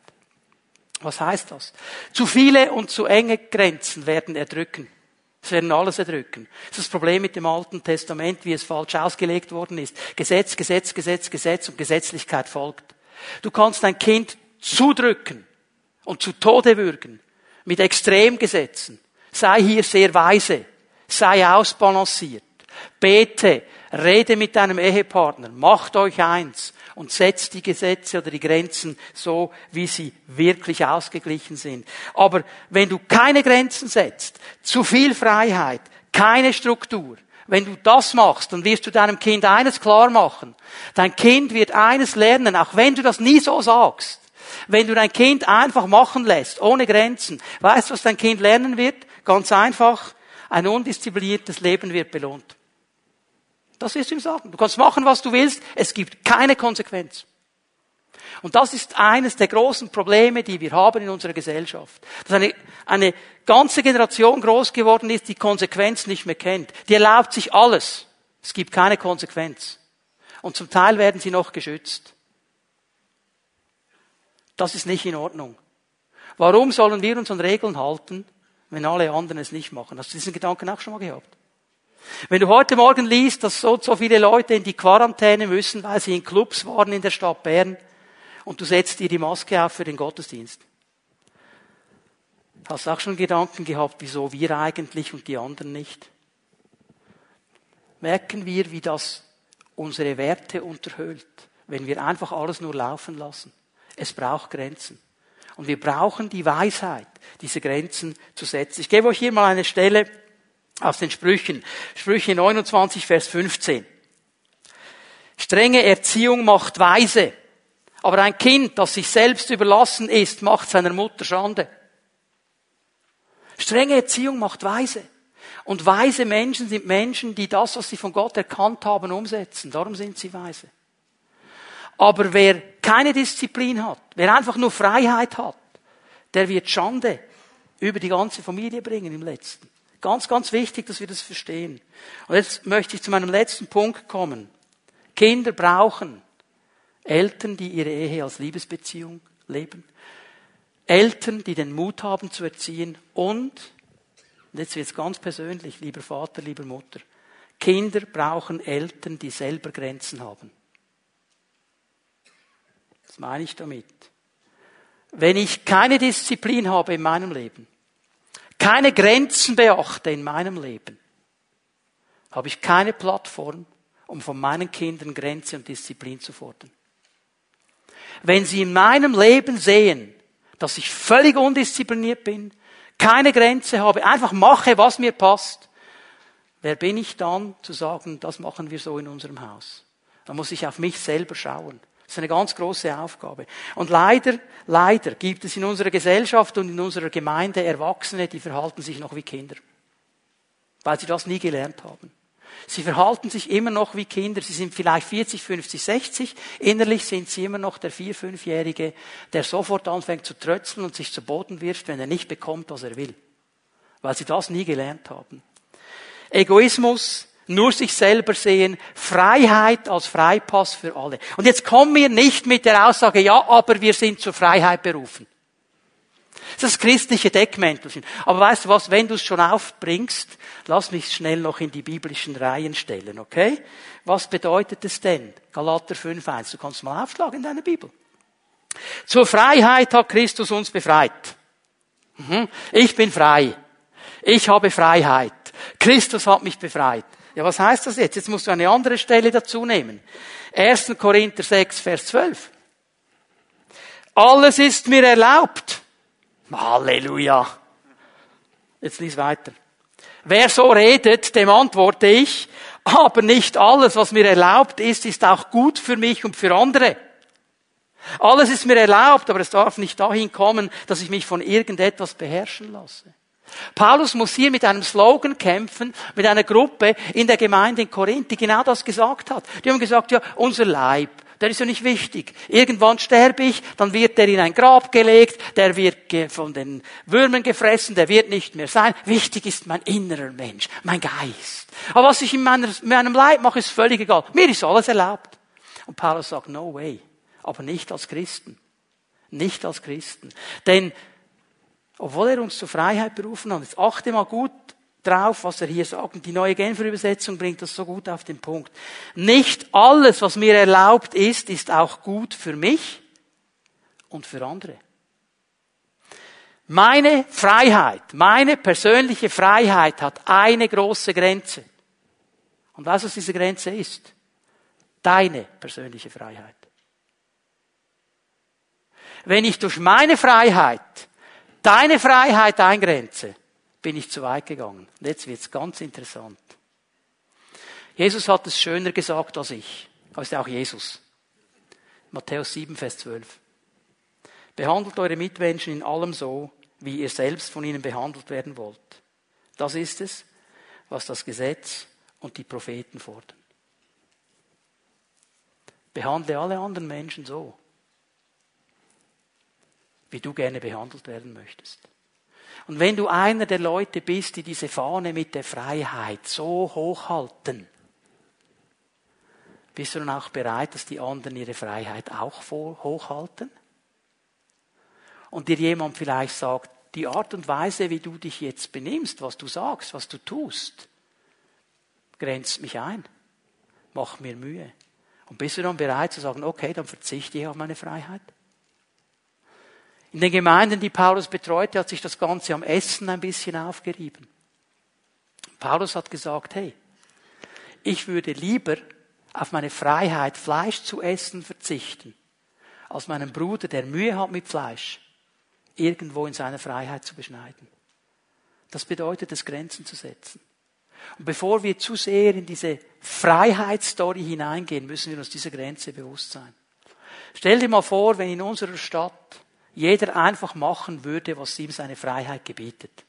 Was heißt das? Zu viele und zu enge Grenzen werden erdrücken. Es werden alles erdrücken. Das ist das Problem mit dem Alten Testament, wie es falsch ausgelegt worden ist. Gesetz, Gesetz, Gesetz, Gesetz und Gesetzlichkeit folgt. Du kannst dein Kind zudrücken und zu Tode würgen mit Extremgesetzen. Sei hier sehr weise. Sei ausbalanciert. Bete, rede mit deinem Ehepartner, macht euch eins und setzt die Gesetze oder die Grenzen so, wie sie wirklich ausgeglichen sind. Aber wenn du keine Grenzen setzt, zu viel Freiheit, keine Struktur, wenn du das machst, dann wirst du deinem Kind eines klar machen. Dein Kind wird eines lernen, auch wenn du das nie so sagst. Wenn du dein Kind einfach machen lässt, ohne Grenzen, weißt du, was dein Kind lernen wird? Ganz einfach, ein undiszipliniertes Leben wird belohnt. Das wirst du ihm sagen. Du kannst machen, was du willst. Es gibt keine Konsequenz. Und das ist eines der großen Probleme, die wir haben in unserer Gesellschaft. Dass eine ganze Generation groß geworden ist, die Konsequenz nicht mehr kennt. Die erlaubt sich alles. Es gibt keine Konsequenz. Und zum Teil werden sie noch geschützt. Das ist nicht in Ordnung. Warum sollen wir uns an Regeln halten, wenn alle anderen es nicht machen? Hast du diesen Gedanken auch schon mal gehabt? Wenn du heute Morgen liest, dass so und so viele Leute in die Quarantäne müssen, weil sie in Clubs waren in der Stadt Bern, und du setzt dir die Maske auf für den Gottesdienst. Hast du auch schon Gedanken gehabt, wieso wir eigentlich und die anderen nicht? Merken wir, wie das unsere Werte unterhöhlt, wenn wir einfach alles nur laufen lassen. Es braucht Grenzen. Und wir brauchen die Weisheit, diese Grenzen zu setzen. Ich gebe euch hier mal eine Stelle aus den Sprüchen. Sprüche 29, Vers 15. Strenge Erziehung macht weise, aber ein Kind, das sich selbst überlassen ist, macht seiner Mutter Schande. Strenge Erziehung macht weise. Und weise Menschen sind Menschen, die das, was sie von Gott erkannt haben, umsetzen. Darum sind sie weise. Aber wer keine Disziplin hat, wer einfach nur Freiheit hat, der wird Schande über die ganze Familie bringen im Letzten. Ganz, ganz wichtig, dass wir das verstehen. Und jetzt möchte ich zu meinem letzten Punkt kommen. Kinder brauchen Eltern, die ihre Ehe als Liebesbeziehung leben. Eltern, die den Mut haben zu erziehen. Und jetzt wird's ganz persönlich, lieber Vater, lieber Mutter. Kinder brauchen Eltern, die selber Grenzen haben. Was meine ich damit? Wenn ich keine Disziplin habe in meinem Leben, keine Grenzen beachte in meinem Leben, habe ich keine Plattform, um von meinen Kindern Grenze und Disziplin zu fordern. Wenn sie in meinem Leben sehen, dass ich völlig undiszipliniert bin, keine Grenze habe, einfach mache, was mir passt, wer bin ich dann, zu sagen, das machen wir so in unserem Haus? Dann muss ich auf mich selber schauen. Das ist eine ganz große Aufgabe. Und leider gibt es in unserer Gesellschaft und in unserer Gemeinde Erwachsene, die verhalten sich noch wie Kinder. Weil sie das nie gelernt haben. Sie verhalten sich immer noch wie Kinder. Sie sind vielleicht 40, 50, 60. Innerlich sind sie immer noch der 4-, 5-Jährige, der sofort anfängt zu trötzeln und sich zu Boden wirft, wenn er nicht bekommt, was er will. Weil sie das nie gelernt haben. Egoismus, nur sich selber sehen, Freiheit als Freipass für alle. Und jetzt komm mir nicht mit der Aussage, ja, aber wir sind zur Freiheit berufen. Das ist christliche Deckmäntelchen. Aber weißt du was, wenn du es schon aufbringst, lass mich schnell noch in die biblischen Reihen stellen, okay? Was bedeutet es denn? Galater 5,1. Du kannst mal aufschlagen in deiner Bibel. Zur Freiheit hat Christus uns befreit. Ich bin frei. Ich habe Freiheit. Christus hat mich befreit. Ja, was heißt das jetzt? Jetzt musst du eine andere Stelle dazu nehmen. 1. Korinther 6, Vers 12. Alles ist mir erlaubt. Halleluja. Jetzt lies weiter. Wer so redet, dem antworte ich, aber nicht alles, was mir erlaubt ist, ist auch gut für mich und für andere. Alles ist mir erlaubt, aber es darf nicht dahin kommen, dass ich mich von irgendetwas beherrschen lasse. Paulus muss hier mit einem Slogan kämpfen, mit einer Gruppe in der Gemeinde in Korinth, die genau das gesagt hat. Die haben gesagt, ja, unser Leib, der ist ja nicht wichtig. Irgendwann sterbe ich, dann wird der in ein Grab gelegt, der wird von den Würmern gefressen, der wird nicht mehr sein. Wichtig ist mein innerer Mensch, mein Geist. Aber was ich in meinem Leib mache, ist völlig egal. Mir ist alles erlaubt. Und Paulus sagt, no way. Aber nicht als Christen. Nicht als Christen. Denn obwohl er uns zur Freiheit berufen hat, jetzt achte mal gut drauf, was er hier sagt. Und die neue Genfer Übersetzung bringt das so gut auf den Punkt. Nicht alles, was mir erlaubt ist, ist auch gut für mich und für andere. Meine Freiheit, meine persönliche Freiheit hat eine große Grenze. Und weißt du, was diese Grenze ist? Deine persönliche Freiheit. Wenn ich durch meine Freiheit deine Freiheit eingrenze, bin ich zu weit gegangen. Und jetzt wird's ganz interessant. Jesus hat es schöner gesagt als ich. Aber es ist auch Jesus. Matthäus 7, Vers 12. Behandelt eure Mitmenschen in allem so, wie ihr selbst von ihnen behandelt werden wollt. Das ist es, was das Gesetz und die Propheten fordern. Behandle alle anderen Menschen so, wie du gerne behandelt werden möchtest. Und wenn du einer der Leute bist, die diese Fahne mit der Freiheit so hochhalten, bist du dann auch bereit, dass die anderen ihre Freiheit auch hochhalten? Und dir jemand vielleicht sagt, die Art und Weise, wie du dich jetzt benimmst, was du sagst, was du tust, grenzt mich ein, macht mir Mühe. Und bist du dann bereit zu sagen, okay, dann verzichte ich auf meine Freiheit? In den Gemeinden, die Paulus betreute, hat sich das Ganze am Essen ein bisschen aufgerieben. Paulus hat gesagt, hey, ich würde lieber auf meine Freiheit, Fleisch zu essen, verzichten, als meinen Bruder, der Mühe hat mit Fleisch, irgendwo in seiner Freiheit zu beschneiden. Das bedeutet, es Grenzen zu setzen. Und bevor wir zu sehr in diese Freiheitsstory hineingehen, müssen wir uns dieser Grenze bewusst sein. Stell dir mal vor, wenn in unserer Stadt jeder einfach machen würde, was ihm seine Freiheit gebietet.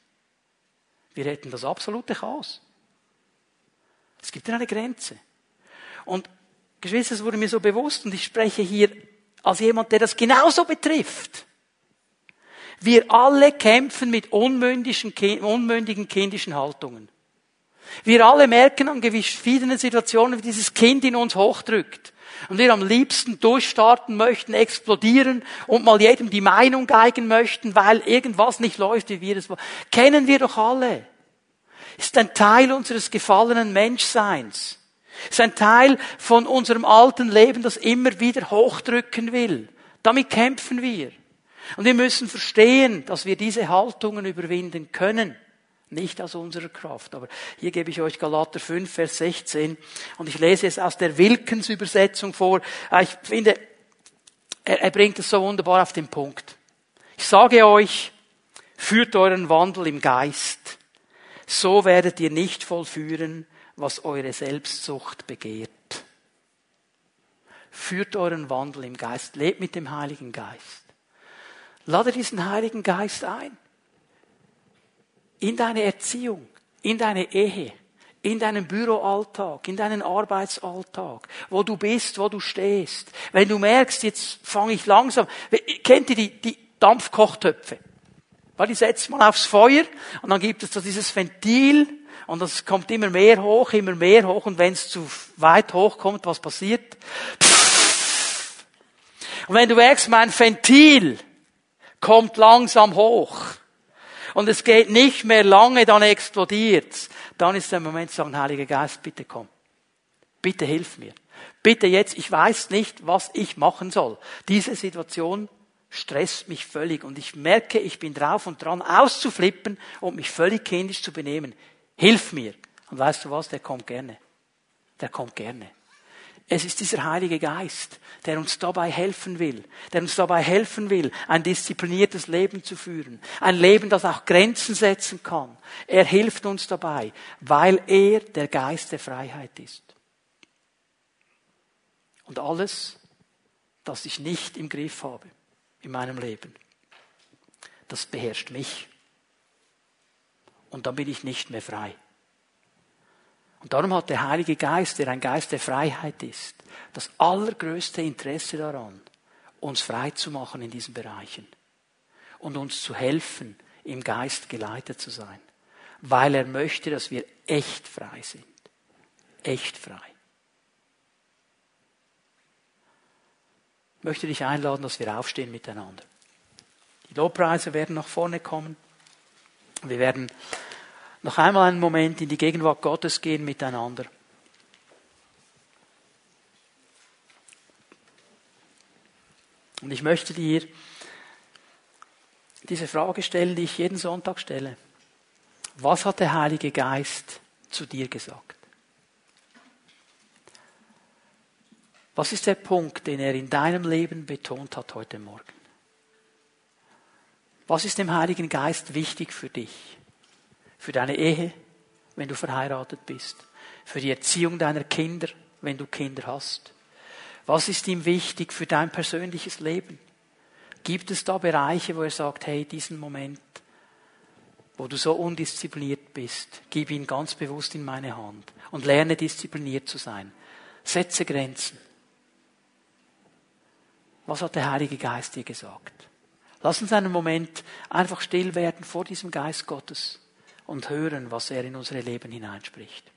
Wir hätten das absolute Chaos. Es gibt ja eine Grenze. Und Geschwister, es wurde mir so bewusst, und ich spreche hier als jemand, der das genauso betrifft. Wir alle kämpfen mit unmündigen kindischen Haltungen. Wir alle merken an verschiedenen Situationen, wie dieses Kind in uns hochdrückt. Und wir am liebsten durchstarten möchten, explodieren und mal jedem die Meinung geigen möchten, weil irgendwas nicht läuft, wie wir es wollen. Kennen wir doch alle. Ist ein Teil unseres gefallenen Menschseins. Ist ein Teil von unserem alten Leben, das immer wieder hochdrücken will. Damit kämpfen wir. Und wir müssen verstehen, dass wir diese Haltungen überwinden können. Nicht aus unserer Kraft. Aber hier gebe ich euch Galater 5, Vers 16. Und ich lese es aus der Wilkens-Übersetzung vor. Ich finde, er bringt es so wunderbar auf den Punkt. Ich sage euch, führt euren Wandel im Geist. So werdet ihr nicht vollführen, was eure Selbstsucht begehrt. Führt euren Wandel im Geist. Lebt mit dem Heiligen Geist. Lade diesen Heiligen Geist ein. In deine Erziehung, in deine Ehe, in deinen Büroalltag, in deinen Arbeitsalltag, wo du bist, wo du stehst. Wenn du merkst, jetzt fange ich langsam. Kennt ihr die Dampfkochtöpfe? Weil die setzt man aufs Feuer und dann gibt es so dieses Ventil und das kommt immer mehr hoch und wenn es zu weit hoch kommt, was passiert? Und wenn du merkst, mein Ventil kommt langsam hoch. Und es geht nicht mehr lange, dann explodiert's. Dann ist der Moment zu sagen, Heiliger Geist, bitte komm. Bitte hilf mir. Bitte jetzt, ich weiß nicht, was ich machen soll. Diese Situation stresst mich völlig und ich merke, ich bin drauf und dran auszuflippen und mich völlig kindisch zu benehmen. Hilf mir. Und weißt du was? Der kommt gerne. Der kommt gerne. Es ist dieser Heilige Geist, der uns dabei helfen will, ein diszipliniertes Leben zu führen, ein Leben, das auch Grenzen setzen kann. Er hilft uns dabei, weil er der Geist der Freiheit ist. Und alles, das ich nicht im Griff habe in meinem Leben, das beherrscht mich. Und dann bin ich nicht mehr frei. Und darum hat der Heilige Geist, der ein Geist der Freiheit ist, das allergrößte Interesse daran, uns frei zu machen in diesen Bereichen und uns zu helfen, im Geist geleitet zu sein, weil er möchte, dass wir echt frei sind. Echt frei. Ich möchte dich einladen, dass wir aufstehen miteinander. Die Lobpreise werden nach vorne kommen. Wir werden noch einmal einen Moment in die Gegenwart Gottes gehen miteinander. Und ich möchte dir diese Frage stellen, die ich jeden Sonntag stelle. Was hat der Heilige Geist zu dir gesagt? Was ist der Punkt, den er in deinem Leben betont hat heute Morgen? Was ist dem Heiligen Geist wichtig für dich? Für deine Ehe, wenn du verheiratet bist. Für die Erziehung deiner Kinder, wenn du Kinder hast. Was ist ihm wichtig für dein persönliches Leben? Gibt es da Bereiche, wo er sagt, hey, diesen Moment, wo du so undiszipliniert bist, gib ihn ganz bewusst in meine Hand und lerne diszipliniert zu sein. Setze Grenzen. Was hat der Heilige Geist dir gesagt? Lass uns einen Moment einfach still werden vor diesem Geist Gottes. Und hören, was er in unsere Leben hineinspricht.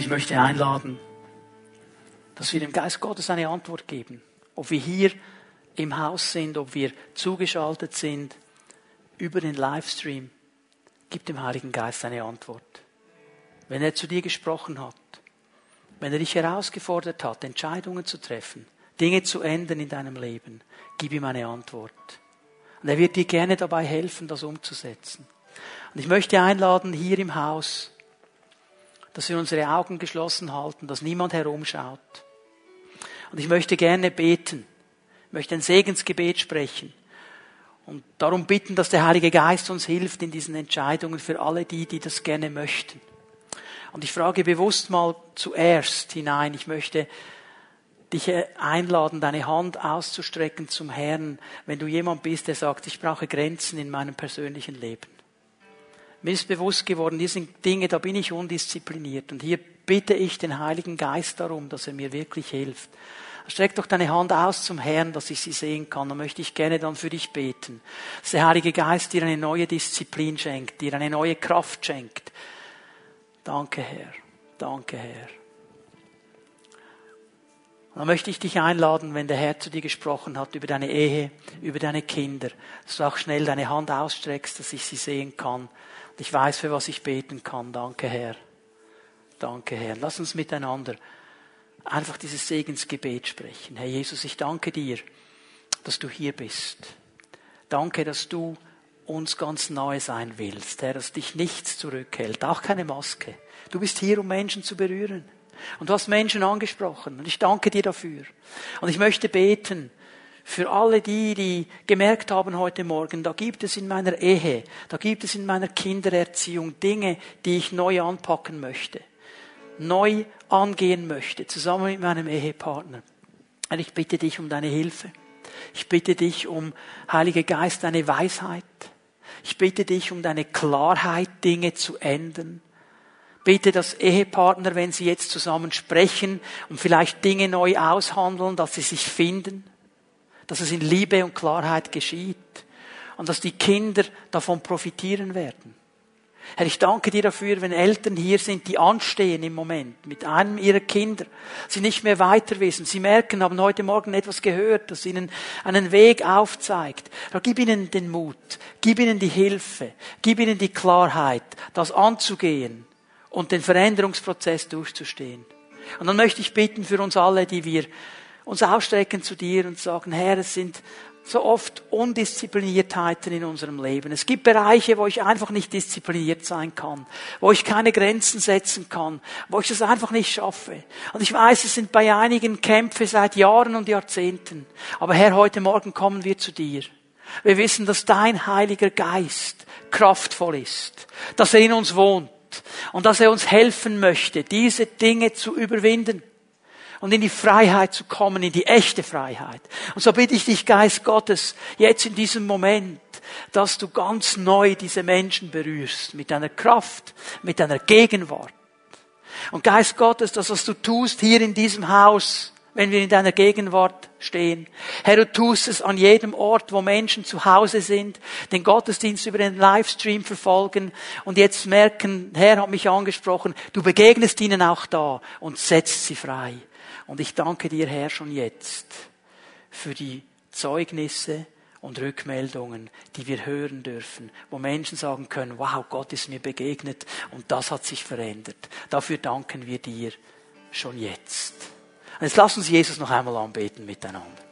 Ich möchte einladen, dass wir dem Geist Gottes eine Antwort geben. Ob wir hier im Haus sind, ob wir zugeschaltet sind über den Livestream, gib dem Heiligen Geist eine Antwort. Wenn er zu dir gesprochen hat, wenn er dich herausgefordert hat, Entscheidungen zu treffen, Dinge zu ändern in deinem Leben, gib ihm eine Antwort. Und er wird dir gerne dabei helfen, das umzusetzen. Und ich möchte einladen, hier im Haus, dass wir unsere Augen geschlossen halten, dass niemand herumschaut. Und ich möchte gerne beten, möchte ein Segensgebet sprechen und darum bitten, dass der Heilige Geist uns hilft in diesen Entscheidungen für alle die, die das gerne möchten. Und ich frage bewusst mal zuerst hinein, ich möchte dich einladen, deine Hand auszustrecken zum Herrn, wenn du jemand bist, der sagt, ich brauche Grenzen in meinem persönlichen Leben. Mir ist bewusst geworden, hier sind Dinge, da bin ich undiszipliniert. Und hier bitte ich den Heiligen Geist darum, dass er mir wirklich hilft. Streck doch deine Hand aus zum Herrn, dass ich sie sehen kann. Dann möchte ich gerne dann für dich beten. Dass der Heilige Geist dir eine neue Disziplin schenkt, dir eine neue Kraft schenkt. Danke, Herr. Danke, Herr. Und dann möchte ich dich einladen, wenn der Herr zu dir gesprochen hat, über deine Ehe, über deine Kinder, dass du auch schnell deine Hand ausstreckst, dass ich sie sehen kann. Ich weiß, für was ich beten kann. Danke, Herr. Danke, Herr. Lass uns miteinander einfach dieses Segensgebet sprechen. Herr Jesus, ich danke dir, dass du hier bist. Danke, dass du uns ganz nahe sein willst, Herr, dass dich nichts zurückhält, auch keine Maske. Du bist hier, um Menschen zu berühren. Und du hast Menschen angesprochen. Und ich danke dir dafür. Und ich möchte beten, für alle die, die gemerkt haben heute Morgen, da gibt es in meiner Ehe, da gibt es in meiner Kindererziehung Dinge, die ich neu anpacken möchte, neu angehen möchte, zusammen mit meinem Ehepartner. Und ich bitte dich um deine Hilfe. Ich bitte dich um, Heiliger Geist, deine Weisheit. Ich bitte dich um deine Klarheit, Dinge zu ändern. Bitte, dass Ehepartner, wenn sie jetzt zusammen sprechen und vielleicht Dinge neu aushandeln, dass sie sich finden. Dass es in Liebe und Klarheit geschieht. und dass die Kinder davon profitieren werden. Herr, ich danke dir dafür, wenn Eltern hier sind, die anstehen im Moment mit einem ihrer Kinder, sie nicht mehr weiter wissen, sie merken, haben heute Morgen etwas gehört, das ihnen einen Weg aufzeigt. Aber gib ihnen den Mut, gib ihnen die Hilfe, gib ihnen die Klarheit, das anzugehen und den Veränderungsprozess durchzustehen. Und dann möchte ich bitten für uns alle, die wir uns ausstrecken zu dir und sagen, Herr, es sind so oft Undiszipliniertheiten in unserem Leben. Es gibt Bereiche, wo ich einfach nicht diszipliniert sein kann, wo ich keine Grenzen setzen kann, wo ich das einfach nicht schaffe. Und ich weiß, es sind bei einigen Kämpfe seit Jahren und Jahrzehnten. Aber Herr, heute Morgen kommen wir zu dir. Wir wissen, dass dein Heiliger Geist kraftvoll ist, dass er in uns wohnt und dass er uns helfen möchte, diese Dinge zu überwinden. Und in die Freiheit zu kommen, in die echte Freiheit. Und so bitte ich dich, Geist Gottes, jetzt in diesem Moment, dass du ganz neu diese Menschen berührst. Mit deiner Kraft, mit deiner Gegenwart. Und Geist Gottes, das, was du tust hier in diesem Haus, wenn wir in deiner Gegenwart stehen. Herr, du tust es an jedem Ort, wo Menschen zu Hause sind, den Gottesdienst über den Livestream verfolgen und jetzt merken, Herr hat mich angesprochen, du begegnest ihnen auch da und setzt sie frei. Und ich danke dir, Herr, schon jetzt für die Zeugnisse und Rückmeldungen, die wir hören dürfen, wo Menschen sagen können, wow, Gott ist mir begegnet und das hat sich verändert. Dafür danken wir dir schon jetzt. Und jetzt lass uns Jesus noch einmal anbeten miteinander.